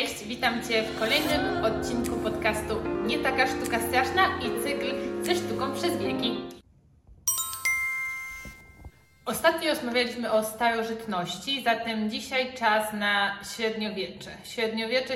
Cześć, witam Cię w kolejnym odcinku podcastu Nie taka sztuka straszna i cykl Ze sztuką przez wieki. Ostatnio rozmawialiśmy o starożytności, zatem dzisiaj czas na średniowiecze.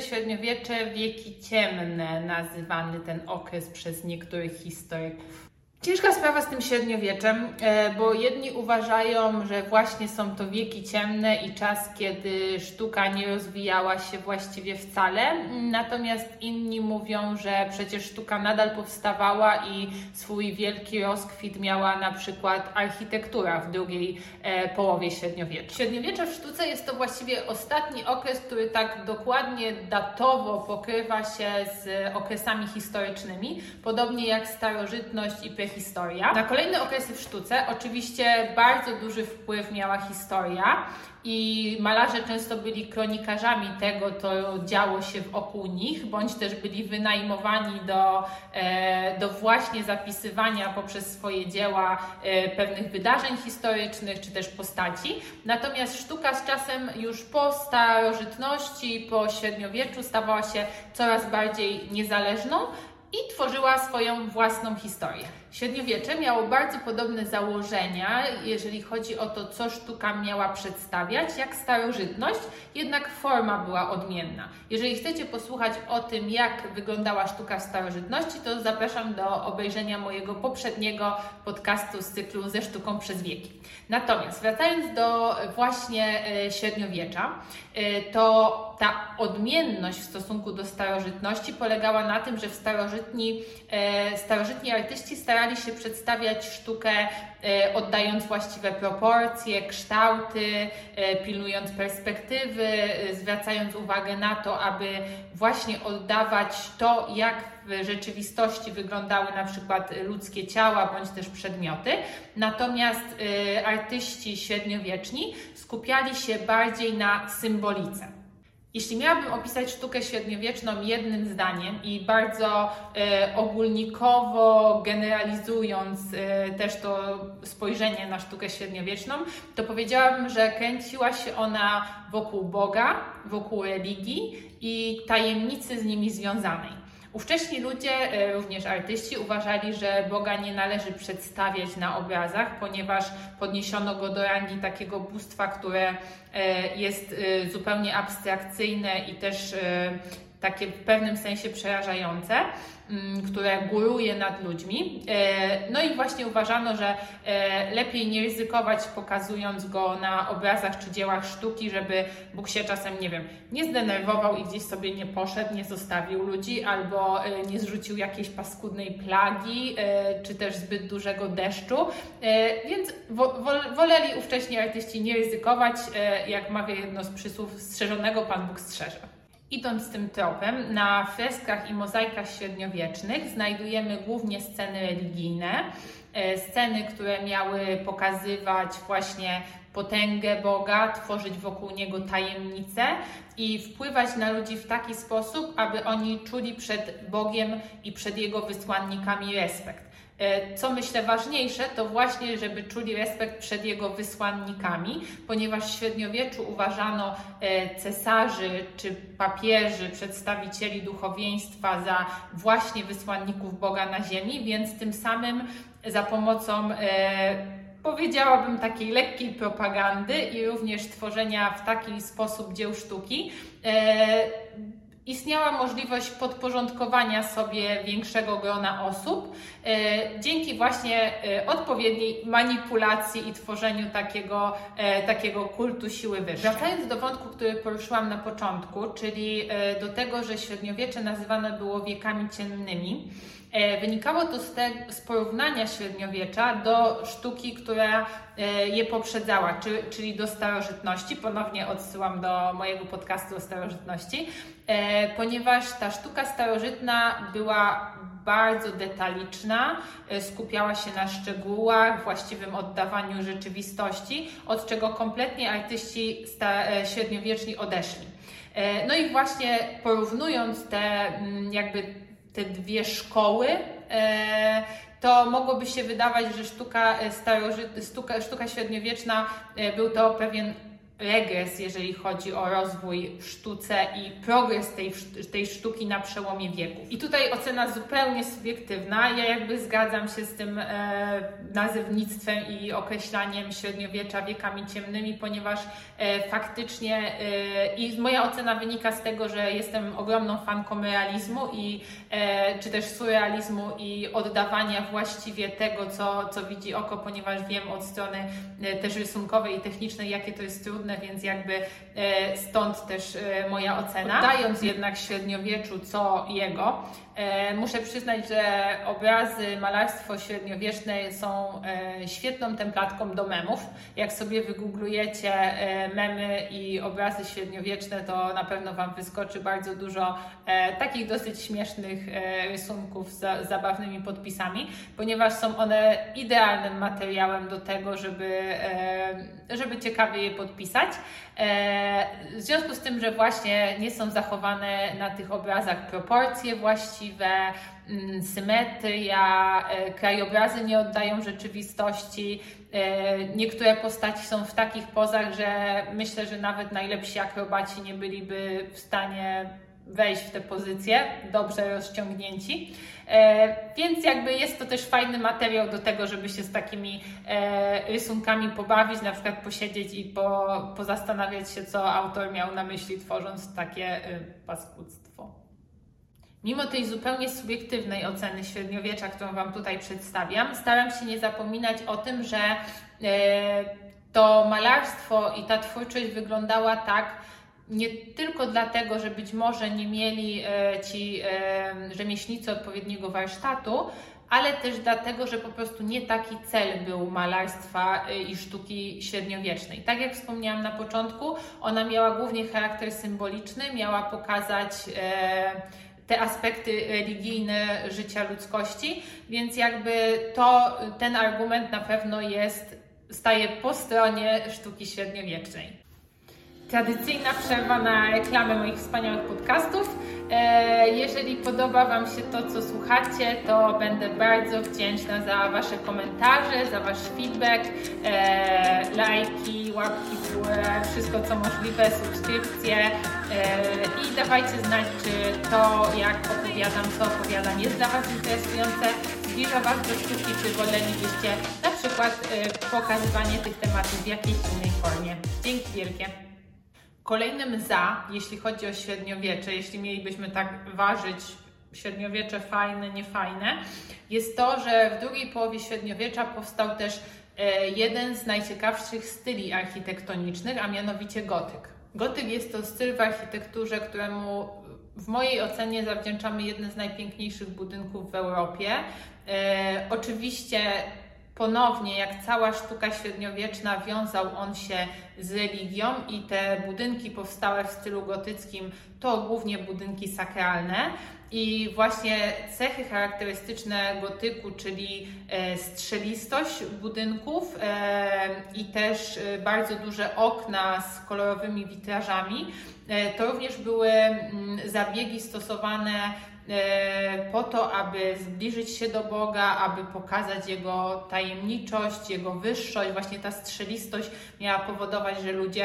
Średniowiecze, wieki ciemne, nazywany ten okres przez niektórych historyków. Ciężka sprawa z tym średniowieczem, bo jedni uważają, że właśnie są to wieki ciemne i czas, kiedy sztuka nie rozwijała się właściwie wcale, natomiast inni mówią, że przecież sztuka nadal powstawała i swój wielki rozkwit miała na przykład architektura w drugiej połowie średniowiecza. Średniowiecze w sztuce jest to właściwie ostatni okres, który tak dokładnie datowo pokrywa się z okresami historycznymi, podobnie jak starożytność i prehistoria. Na kolejne okresy w sztuce oczywiście bardzo duży wpływ miała historia i malarze często byli kronikarzami tego, co działo się wokół nich, bądź też byli wynajmowani do właśnie zapisywania poprzez swoje dzieła pewnych wydarzeń historycznych czy też postaci. Natomiast sztuka z czasem już po starożytności, po średniowieczu stawała się coraz bardziej niezależną i tworzyła swoją własną historię. Średniowiecze miało bardzo podobne założenia, jeżeli chodzi o to, co sztuka miała przedstawiać, jak starożytność, jednak forma była odmienna. Jeżeli chcecie posłuchać o tym, jak wyglądała sztuka w starożytności, to zapraszam do obejrzenia mojego poprzedniego podcastu z cyklu Ze sztuką przez wieki. Natomiast wracając do właśnie średniowiecza, to ta odmienność w stosunku do starożytności polegała na tym, że starożytni artyści starali się przedstawiać sztukę oddając właściwe proporcje, kształty, pilnując perspektywy, zwracając uwagę na to, aby właśnie oddawać to, jak w rzeczywistości wyglądały na przykład ludzkie ciała bądź też przedmioty. Natomiast artyści średniowieczni skupiali się bardziej na symbolice. Jeśli miałabym opisać sztukę średniowieczną jednym zdaniem i bardzo ogólnikowo generalizując też to spojrzenie na sztukę średniowieczną, to powiedziałabym, że kręciła się ona wokół Boga, wokół religii i tajemnicy z nimi związanej. Ówcześni ludzie, również artyści, uważali, że Boga nie należy przedstawiać na obrazach, ponieważ podniesiono go do rangi takiego bóstwa, które jest zupełnie abstrakcyjne i też takie w pewnym sensie przerażające, które góruje nad ludźmi. No i właśnie uważano, że lepiej nie ryzykować pokazując go na obrazach czy dziełach sztuki, żeby Bóg się czasem, nie zdenerwował i gdzieś sobie nie poszedł, nie zostawił ludzi albo nie zrzucił jakiejś paskudnej plagi czy też zbyt dużego deszczu. Więc woleli ówcześni artyści nie ryzykować, jak mawia jedno z przysłów, strzeżonego Pan Bóg strzeże. Idąc tym tropem, na freskach i mozaikach średniowiecznych znajdujemy głównie sceny religijne, sceny, które miały pokazywać właśnie potęgę Boga, tworzyć wokół Niego tajemnice i wpływać na ludzi w taki sposób, aby oni czuli przed Bogiem i przed Jego wysłannikami respekt. Co myślę ważniejsze, to właśnie, żeby czuli respekt przed jego wysłannikami, ponieważ w średniowieczu uważano cesarzy czy papieży, przedstawicieli duchowieństwa za właśnie wysłanników Boga na ziemi, więc tym samym za pomocą powiedziałabym takiej lekkiej propagandy i również tworzenia w taki sposób dzieł sztuki istniała możliwość podporządkowania sobie większego grona osób dzięki właśnie odpowiedniej manipulacji i tworzeniu takiego kultu siły wyższej. Wracając do wątku, który poruszyłam na początku, czyli do tego, że średniowiecze nazywane było wiekami ciemnymi, wynikało to z porównania średniowiecza do sztuki, która je poprzedzała, czyli do starożytności. Ponownie odsyłam do mojego podcastu o starożytności, ponieważ ta sztuka starożytna była bardzo detaliczna, skupiała się na szczegółach, właściwym oddawaniu rzeczywistości, od czego kompletnie artyści średniowieczni odeszli. No i właśnie porównując te dwie szkoły, to mogłoby się wydawać, że sztuka średniowieczna był to pewien regres, jeżeli chodzi o rozwój w sztuce i progres tej sztuki na przełomie wieków. I tutaj ocena zupełnie subiektywna. Ja jakby zgadzam się z tym nazewnictwem i określaniem średniowiecza wiekami ciemnymi, ponieważ faktycznie i moja ocena wynika z tego, że jestem ogromną fanką realizmu i czy też surrealizmu i oddawania właściwie tego, co widzi oko, ponieważ wiem od strony też rysunkowej i technicznej, jakie to jest trudne, więc jakby stąd też moja ocena. Dając jednak średniowieczu co jego, muszę przyznać, że obrazy, malarstwo średniowieczne są świetną templatką do memów. Jak sobie wygooglujecie memy i obrazy średniowieczne, to na pewno Wam wyskoczy bardzo dużo takich dosyć śmiesznych rysunków z zabawnymi podpisami, ponieważ są one idealnym materiałem do tego, żeby ciekawie je podpisać. W związku z tym, że właśnie nie są zachowane na tych obrazach proporcje właściwe, symetria, krajobrazy nie oddają rzeczywistości. Niektóre postaci są w takich pozach, że myślę, że nawet najlepsi akrobaci nie byliby w stanie wejść w te pozycje, dobrze rozciągnięci, więc jakby jest to też fajny materiał do tego, żeby się z takimi rysunkami pobawić, na przykład posiedzieć i pozastanawiać się, co autor miał na myśli, tworząc takie paskudztwo. Mimo tej zupełnie subiektywnej oceny średniowiecza, którą Wam tutaj przedstawiam, staram się nie zapominać o tym, że to malarstwo i ta twórczość wyglądała tak, nie tylko dlatego, że być może nie mieli ci rzemieślnicy odpowiedniego warsztatu, ale też dlatego, że po prostu nie taki cel był malarstwa i sztuki średniowiecznej. Tak jak wspomniałam na początku, ona miała głównie charakter symboliczny, miała pokazać te aspekty religijne życia ludzkości, więc jakby ten argument na pewno staje po stronie sztuki średniowiecznej. Tradycyjna przerwa na reklamę moich wspaniałych podcastów. Jeżeli podoba Wam się to, co słuchacie, to będę bardzo wdzięczna za Wasze komentarze, za Wasz feedback, lajki, łapki w górę, wszystko co możliwe, subskrypcje i dawajcie znać, czy to, jak opowiadam, co opowiadam, jest dla Was interesujące, zbliża Was do sztuki, czy wolelibyście na przykład pokazywanie tych tematów w jakiejś innej formie. Dzięki wielkie! Kolejnym za, jeśli chodzi o średniowiecze, jeśli mielibyśmy tak ważyć średniowiecze fajne, niefajne, jest to, że w drugiej połowie średniowiecza powstał też jeden z najciekawszych styli architektonicznych, a mianowicie gotyk. Gotyk jest to styl w architekturze, któremu w mojej ocenie zawdzięczamy jeden z najpiękniejszych budynków w Europie. Oczywiście ponownie, jak cała sztuka średniowieczna, wiązał on się z religią i te budynki powstałe w stylu gotyckim to głównie budynki sakralne i właśnie cechy charakterystyczne gotyku, czyli strzelistość budynków i też bardzo duże okna z kolorowymi witrażami, to również były zabiegi stosowane po to, aby zbliżyć się do Boga, aby pokazać Jego tajemniczość, Jego wyższość. Właśnie ta strzelistość miała powodować, że ludzie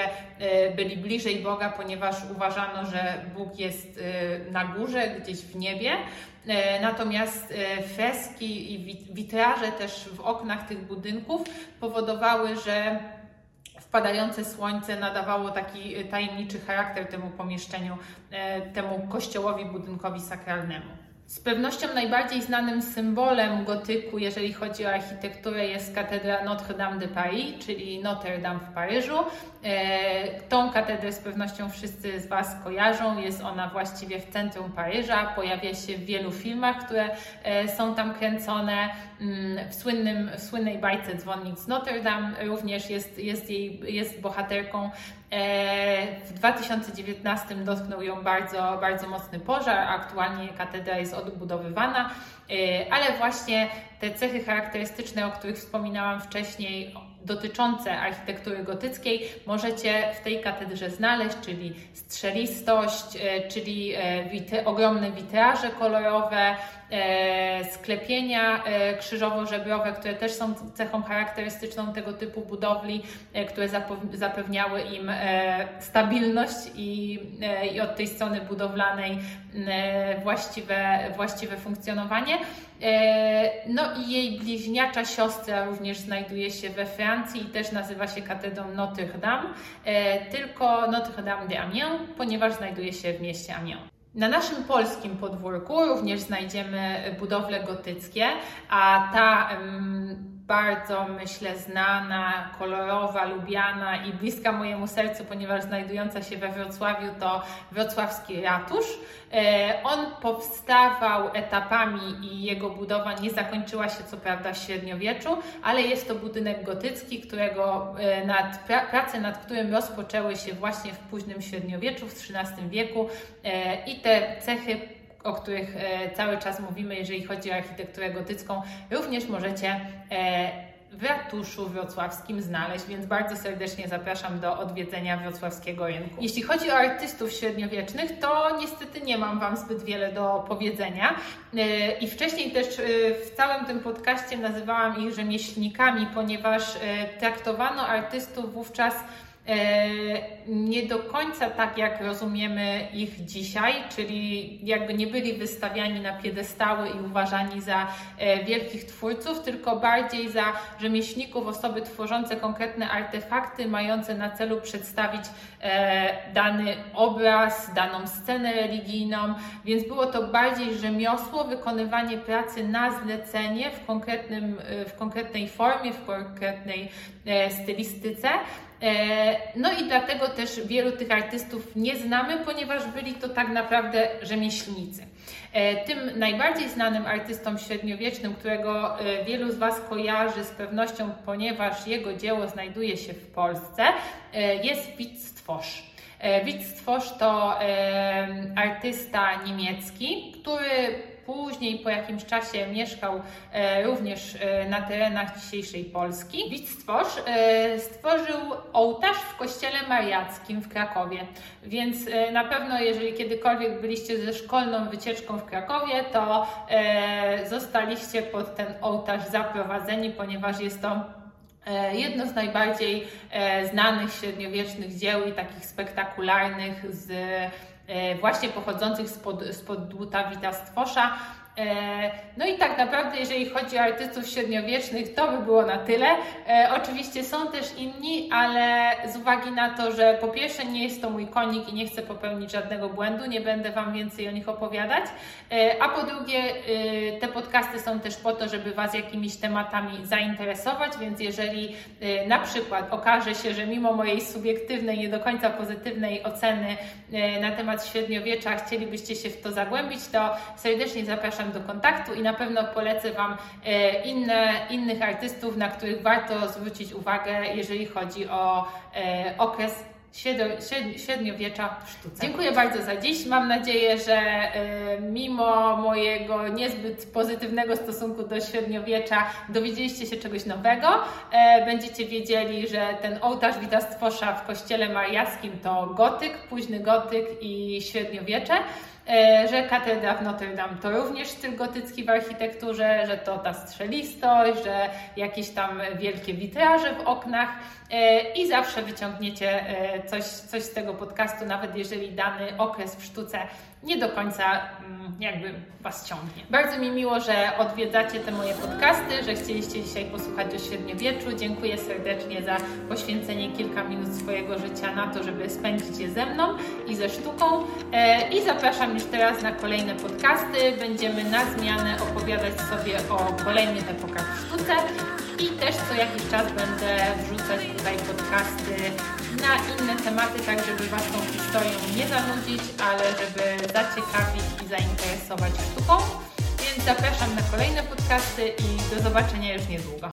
byli bliżej Boga, ponieważ uważano, że Bóg jest na górze, gdzieś w niebie. Natomiast freski i witraże też w oknach tych budynków powodowały, że wpadające słońce nadawało taki tajemniczy charakter temu pomieszczeniu, temu kościołowi, budynkowi sakralnemu. Z pewnością najbardziej znanym symbolem gotyku, jeżeli chodzi o architekturę, jest katedra Notre-Dame de Paris, czyli Notre-Dame w Paryżu. Tą katedrę z pewnością wszyscy z Was kojarzą, jest ona właściwie w centrum Paryża, pojawia się w wielu filmach, które są tam kręcone. W słynnej bajce Dzwonnik z Notre-Dame również jest bohaterką. W 2019 dotknął ją bardzo, bardzo mocny pożar, a aktualnie katedra jest odbudowywana, ale właśnie te cechy charakterystyczne, o których wspominałam wcześniej, dotyczące architektury gotyckiej możecie w tej katedrze znaleźć, czyli strzelistość, czyli ogromne witraże kolorowe, sklepienia krzyżowo-żebriowe, które też są cechą charakterystyczną tego typu budowli, które zapewniały im stabilność i od tej strony budowlanej właściwe funkcjonowanie. No i jej bliźniacza siostra również znajduje się we Francji i też nazywa się katedrą Notre-Dame, tylko Notre-Dame de Amiens, ponieważ znajduje się w mieście Amiens. Na naszym polskim podwórku również znajdziemy budowle gotyckie, a ta bardzo, myślę, znana, kolorowa, lubiana i bliska mojemu sercu, ponieważ znajdująca się we Wrocławiu, to wrocławski ratusz. On powstawał etapami i jego budowa nie zakończyła się co prawda w średniowieczu, ale jest to budynek gotycki, którego prace nad którym rozpoczęły się właśnie w późnym średniowieczu, w XIII wieku i te cechy, o których cały czas mówimy, jeżeli chodzi o architekturę gotycką, również możecie w ratuszu wrocławskim znaleźć, więc bardzo serdecznie zapraszam do odwiedzenia wrocławskiego rynku. Jeśli chodzi o artystów średniowiecznych, to niestety nie mam Wam zbyt wiele do powiedzenia i wcześniej też w całym tym podcaście nazywałam ich rzemieślnikami, ponieważ traktowano artystów wówczas nie do końca tak, jak rozumiemy ich dzisiaj, czyli jakby nie byli wystawiani na piedestały i uważani za wielkich twórców, tylko bardziej za rzemieślników, osoby tworzące konkretne artefakty, mające na celu przedstawić dany obraz, daną scenę religijną, więc było to bardziej rzemiosło, wykonywanie pracy na zlecenie w konkretnej formie, w konkretnej stylistyce. No i dlatego też wielu tych artystów nie znamy, ponieważ byli to tak naprawdę rzemieślnicy. Tym najbardziej znanym artystą średniowiecznym, którego wielu z Was kojarzy z pewnością, ponieważ jego dzieło znajduje się w Polsce, jest Wit Stwosz. Wit Stwosz to artysta niemiecki, który później po jakimś czasie mieszkał również na terenach dzisiejszej Polski. Wit Stwosz stworzył ołtarz w Kościele Mariackim w Krakowie, więc na pewno jeżeli kiedykolwiek byliście ze szkolną wycieczką w Krakowie, to zostaliście pod ten ołtarz zaprowadzeni, ponieważ jest to jedno z najbardziej znanych średniowiecznych dzieł i takich spektakularnych, właśnie pochodzących spod dłuta Wita Stwosza. No i tak naprawdę, jeżeli chodzi o artystów średniowiecznych, to by było na tyle. Oczywiście są też inni, ale z uwagi na to, że po pierwsze nie jest to mój konik i nie chcę popełnić żadnego błędu, nie będę Wam więcej o nich opowiadać, a po drugie te podcasty są też po to, żeby Was jakimiś tematami zainteresować, więc jeżeli na przykład okaże się, że mimo mojej subiektywnej, nie do końca pozytywnej oceny na temat średniowiecza chcielibyście się w to zagłębić, to serdecznie zapraszam do kontaktu i na pewno polecę Wam innych artystów, na których warto zwrócić uwagę, jeżeli chodzi o okres średniowiecza w sztuce. Dziękuję bardzo za dziś. Mam nadzieję, że mimo mojego niezbyt pozytywnego stosunku do średniowiecza dowiedzieliście się czegoś nowego. Będziecie wiedzieli, że ten ołtarz Wita Stwosza w Kościele Mariackim to gotyk, późny gotyk i średniowiecze, że katedra w Notre-Dame to również styl gotycki w architekturze, że to ta strzelistość, że jakieś tam wielkie witraże w oknach i zawsze wyciągniecie coś z tego podcastu, nawet jeżeli dany okres w sztuce nie do końca jakby Was ciągnie. Bardzo mi miło, że odwiedzacie te moje podcasty, że chcieliście dzisiaj posłuchać o średniowieczu. Dziękuję serdecznie za poświęcenie kilka minut swojego życia na to, żeby spędzić je ze mną i ze sztuką. I zapraszam już teraz na kolejne podcasty. Będziemy na zmianę opowiadać sobie o kolejnych epokach w sztuce i też co jakiś czas będę wrzucać tutaj podcasty na inne tematy, tak żeby Was tą historią nie zanudzić, ale żeby zaciekawić i zainteresować sztuką. Więc zapraszam na kolejne podcasty i do zobaczenia już niedługo.